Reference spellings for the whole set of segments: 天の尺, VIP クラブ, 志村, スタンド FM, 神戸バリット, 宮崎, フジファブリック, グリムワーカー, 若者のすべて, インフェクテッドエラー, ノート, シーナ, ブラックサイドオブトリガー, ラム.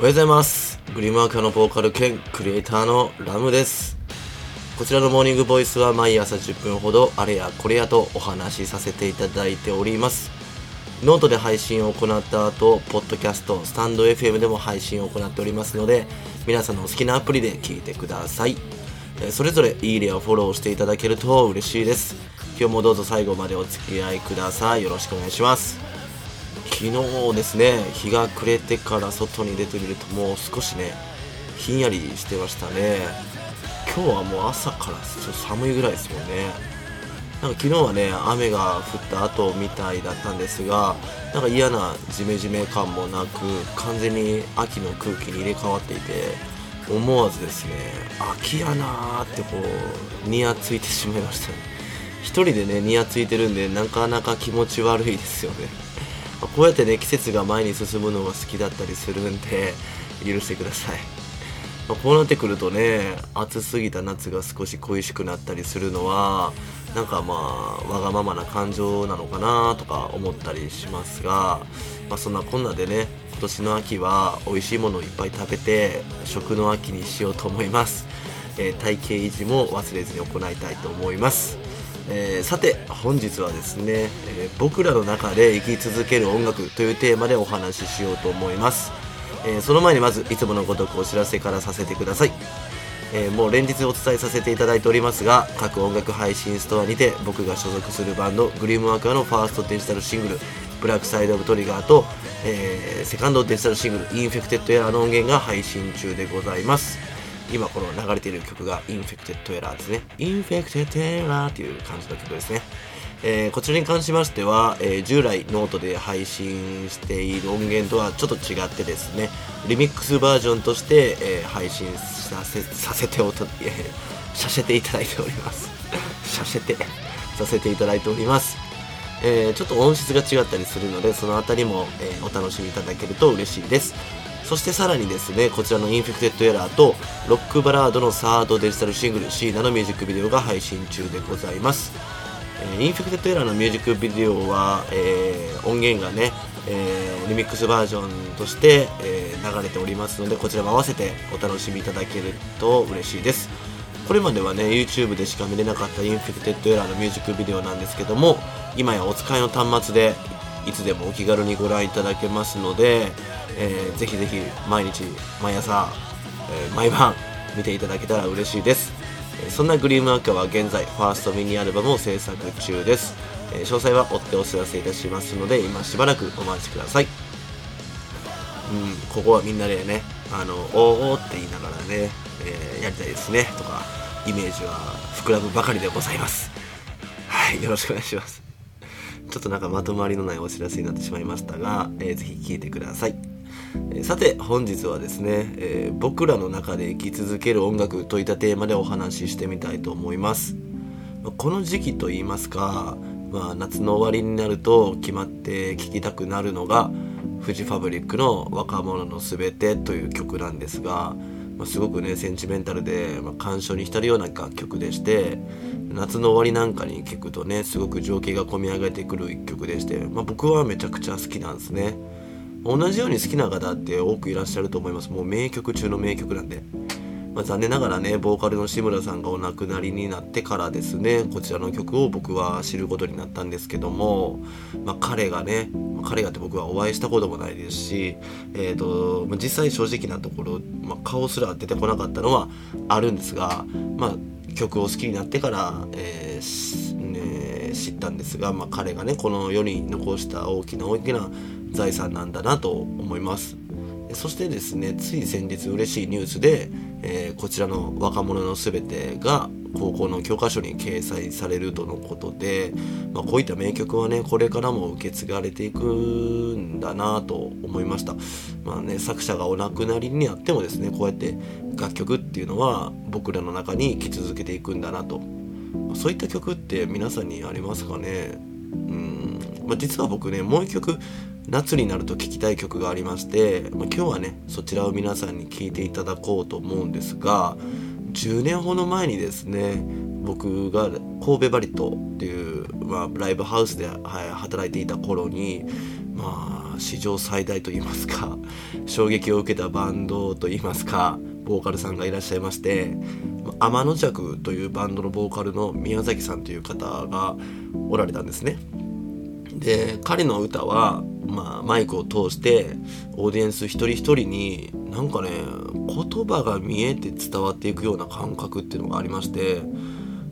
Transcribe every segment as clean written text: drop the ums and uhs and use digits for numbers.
おはようございます。グリムワーカーのボーカル兼クリエイターのラムです。こちらのモーニングボイスは毎朝10分ほどあれやこれやとお話しさせていただいております。ノートで配信を行った後、ポッドキャスト、スタンド FM でも配信を行っておりますので、皆さんのお好きなアプリで聞いてください。それぞれいいねやフォローしていただけると嬉しいです。今日もどうぞ最後までお付き合いください。よろしくお願いします。昨日ですね、日が暮れてから外に出てみるともう少しね、ひんやりしてましたね。今日はもう朝からちょっと寒いぐらいですもんね。なんか昨日はね、雨が降った後みたいだったんですが、なんか嫌なジメジメ感もなく、完全に秋の空気に入れ替わっていて、思わずですね、秋やなーってこう、にやついてしまいましたね。一人でね、にやついてるんで、なかなか気持ち悪いですよね。こうやってね、季節が前に進むのが好きだったりするんで許してください。こうなってくるとね、暑すぎた夏が少し恋しくなったりするのはなんかわがままな感情なのかなとか思ったりしますが、そんなこんなでね、今年の秋は美味しいものをいっぱい食べて食の秋にしようと思います。体型維持も忘れずに行いたいと思います。さて本日はですね、僕らの中で生き続ける音楽というテーマでお話ししようと思います。その前にまずいつものごとくお知らせからさせてください。もう連日お伝えさせていただいておりますが、各音楽配信ストアにて僕が所属するバンドグリムワーカーのファーストデジタルシングルブラックサイドオブトリガーと、セカンドデジタルシングルインフェクテッドエラーの音源が配信中でございます。今この流れている曲がインフェクテッドエラーですね。インフェクテッドエラーという感じの曲ですね。こちらに関しましては、従来ノートで配信している音源とはちょっと違ってですね、リミックスバージョンとして、配信させていただいております。ちょっと音質が違ったりするので、そのあたりも、お楽しみいただけると嬉しいです。そしてさらにですね、こちらのインフェクテッドエラーとロックバラードのサードデジタルシングルシーナのミュージックビデオが配信中でございます。インフェクテッドエラーのミュージックビデオは、音源がね、リミックスバージョンとして、流れておりますので、こちらも合わせてお楽しみいただけると嬉しいです。これまではね、 YouTube でしか見れなかったインフェクテッドエラーのミュージックビデオなんですけども、今やお使いの端末でいつでもお気軽にご覧いただけますので、ぜひぜひ毎日毎朝、毎晩見ていただけたら嬉しいです。そんなグリームワーカーは現在ファーストミニアルバムを制作中です。詳細は追ってお知らせいたしますので、今しばらくお待ちください。ここはみんなでね、おーって言いながらね、やりたいですねとかイメージは膨らむばかりでございます。はい、よろしくお願いします。ちょっとなんかまとまりのないお知らせになってしまいましたが、ぜひ聴いてください。さて本日はですね、僕らの中で生き続ける音楽といったテーマでお話ししてみたいと思います。この時期といいますか、夏の終わりになると決まって聴きたくなるのがフジファブリックの若者のすべてという曲なんですが、すごくねセンチメンタルで、感傷に浸るような楽曲でして、夏の終わりなんかに聴くとね、すごく情景が込み上げてくる一曲でして、僕はめちゃくちゃ好きなんですね。同じように好きな方って多くいらっしゃると思います。もう名曲中の名曲なんで、残念ながらね、ボーカルの志村さんがお亡くなりになってからですね、こちらの曲を僕は知ることになったんですけども、彼がって僕はお会いしたこともないですし、実際正直なところ、顔すら出てこなかったのはあるんですが、曲を好きになってから、知ったんですが、彼がねこの世に残した大きな財産なんだなと思います。そしてですね、つい先日嬉しいニュースで、こちらの若者のすべてが高校の教科書に掲載されるとのことで、こういった名曲はねこれからも受け継がれていくんだなと思いました。作者がお亡くなりになってもですね、こうやって楽曲っていうのは僕らの中に生き続けていくんだなと。そういった曲って皆さんにありますかね。実は僕ね、もう一曲夏になると聴きたい曲がありまして、今日はねそちらを皆さんに聴いていただこうと思うんですが、10年ほど前にですね、僕が神戸バリットっていう、ライブハウスで、働いていた頃に、史上最大といいますか衝撃を受けたバンドといいますかボーカルさんがいらっしゃいまして、天の尺というバンドのボーカルの宮崎さんという方がおられたんですね。で、彼の歌は、マイクを通してオーディエンス一人一人になんかね、言葉が見えて伝わっていくような感覚っていうのがありまして、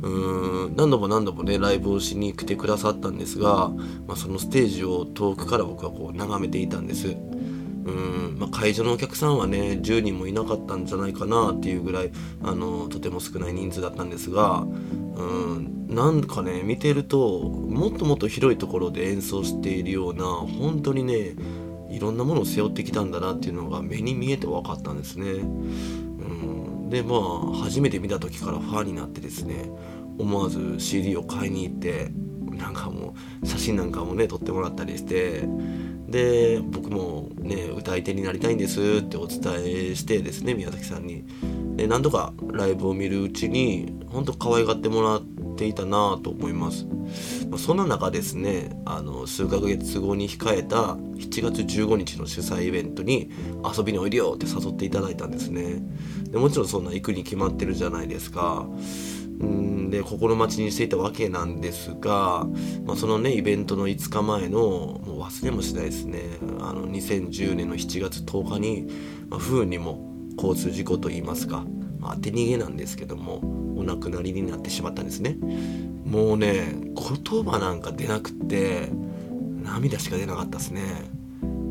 何度もねライブをしに来てくださったんですが、そのステージを遠くから僕はこう眺めていたんです。会場のお客さんはね10人もいなかったんじゃないかなっていうぐらいとても少ない人数だったんですが、なんかね見てるともっともっと広いところで演奏しているような、本当にねいろんなものを背負ってきたんだなっていうのが目に見えて分かったんですね。で初めて見た時からファンになってですね、思わず CD を買いに行って、なんかもう写真なんかもね撮ってもらったりして、で僕もね歌い手になりたいんですってお伝えしてですね、宮崎さんにで何度かライブを見るうちに本当可愛がってもらっていたなと思います。そんな中ですね、数ヶ月後に控えた7月15日の主催イベントに遊びにおいでよって誘っていただいたんですね。でもちろんそんな行くに決まってるじゃないですか。で心待ちにしていたわけなんですが、そのねイベントの5日前のもう忘れもしないですね、2010年の7月10日に、不運にも交通事故といいますか、当て逃げなんですけどもお亡くなりになってしまったんですね。もうね言葉なんか出なくって涙しか出なかったですね。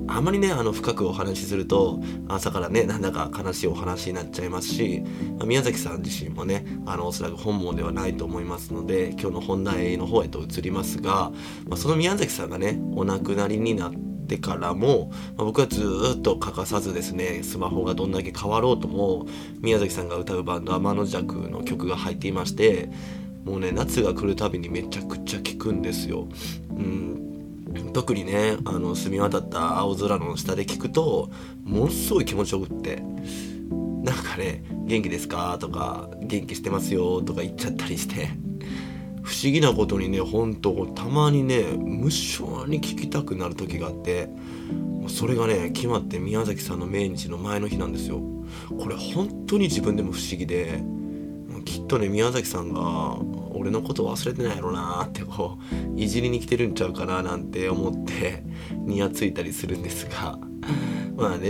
あまりね深くお話しすると朝からねなんだか悲しいお話になっちゃいますし、宮崎さん自身もねおそらく本望ではないと思いますので、今日の本題の方へと移りますが、その宮崎さんがねお亡くなりになってからも、僕はずっと欠かさずですね、スマホがどんだけ変わろうとも宮崎さんが歌うバンド天の尺の曲が入っていまして、もうね夏が来るたびにめちゃくちゃ聴くんですよ。特にね澄み渡った青空の下で聴くとものすごい気持ちよくって、なんかね元気ですかとか元気してますよとか言っちゃったりして、不思議なことにね本当たまにね無性に聴きたくなる時があって、それがね決まって宮崎さんの命日の前の日なんですよ。これ本当に自分でも不思議で、きっとね宮崎さんが俺のこと忘れてないやろなってこういじりに来てるんちゃうかななんて思ってニヤついたりするんですが、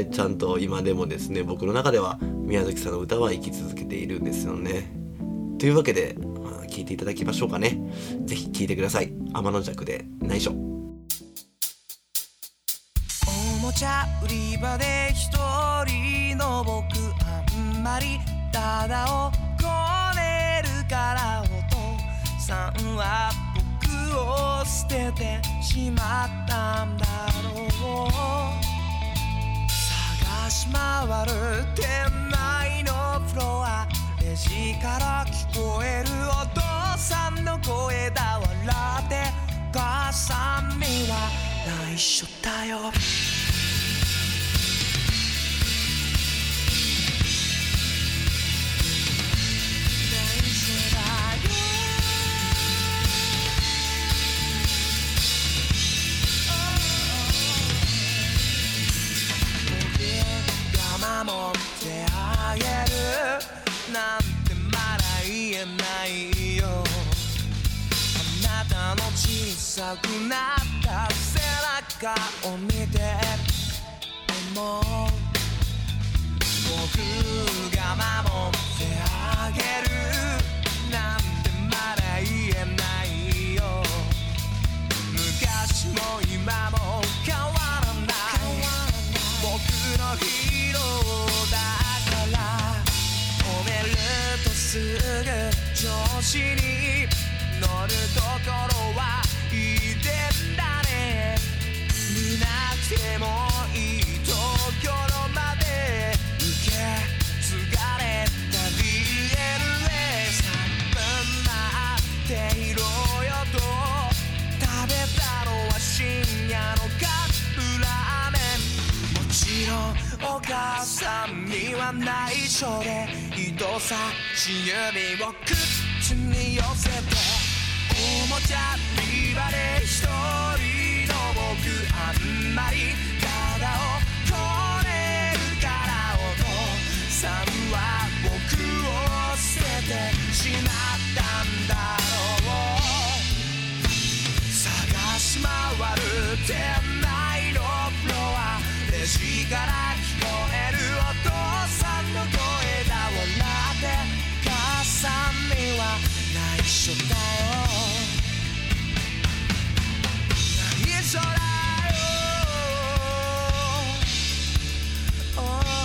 ちゃんと今でもですね僕の中では宮崎さんの歌は生き続けているんですよね。というわけで、聴いていただきましょうかね。ぜひ聴いてください。天の尺で内緒。おもちゃ売り場で一人の僕、あんまりただをから音さんは僕を捨ててしまったんだろう。探し回る店内のフロア、レジから聞こえるお父さんの声だ。笑って母さんには内緒だよ。小さくなった背中を見て思う。僕が守ってあげるなんてまだ言えないよ。昔も今も変わらない僕のヒーローだから。褒めるとすぐ調子に乗るところはいいでだね。見なくてもいいところまで受け継がれた DNA さん分待っていろよと。食べたのは深夜のカップラーメン。もちろんお母さんには内緒で、糸差し指を口に寄せておもちゃ見場で一人の僕あんまり体をこねるからお父さんは僕を捨ててしまったんだろう。探し回る店内のフロアレジから聞こえるお父さんの声だ。笑って母さんには内緒だよ内緒だよ、oh, oh,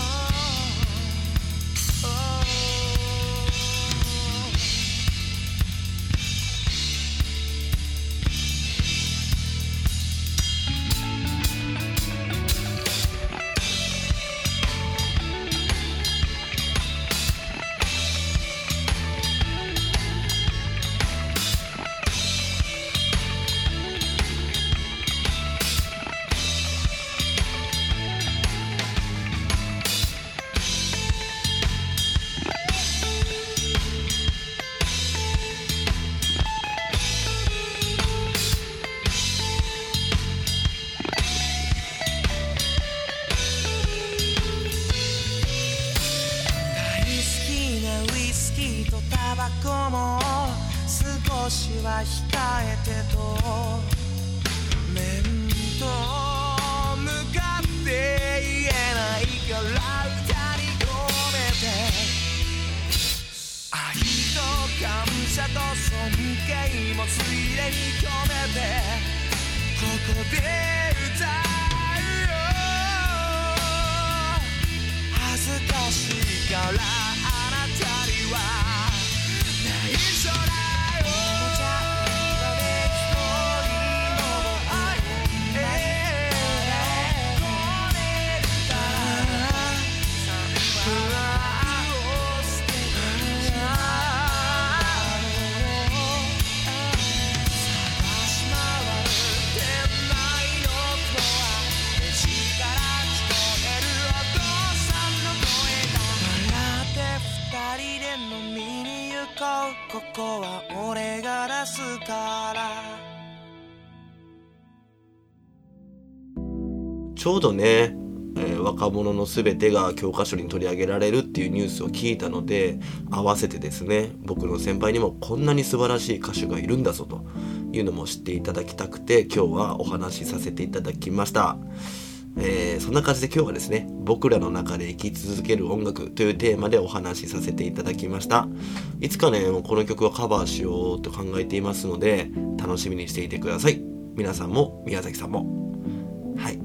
ちょうどね、若者のすべてが教科書に取り上げられるっていうニュースを聞いたので、合わせてですね、僕の先輩にもこんなに素晴らしい歌手がいるんだぞというのも知っていただきたくて、今日はお話しさせていただきました。そんな感じで今日はですね、僕らの中で生き続ける音楽というテーマでお話しさせていただきました。いつかね、もうこの曲はカバーしようと考えていますので、楽しみにしていてください。皆さんも宮崎さんも。はい、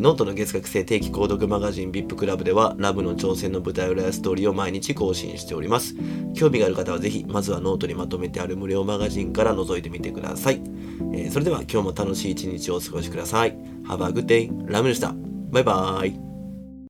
ノートの月額制定期購読マガジン VIP クラブではラブの挑戦の舞台裏やストーリーを毎日更新しております。興味がある方はぜひまずはノートにまとめてある無料マガジンから覗いてみてください。それでは今日も楽しい一日をお過ごしください。Have a good day。ラムでした。バイバイ。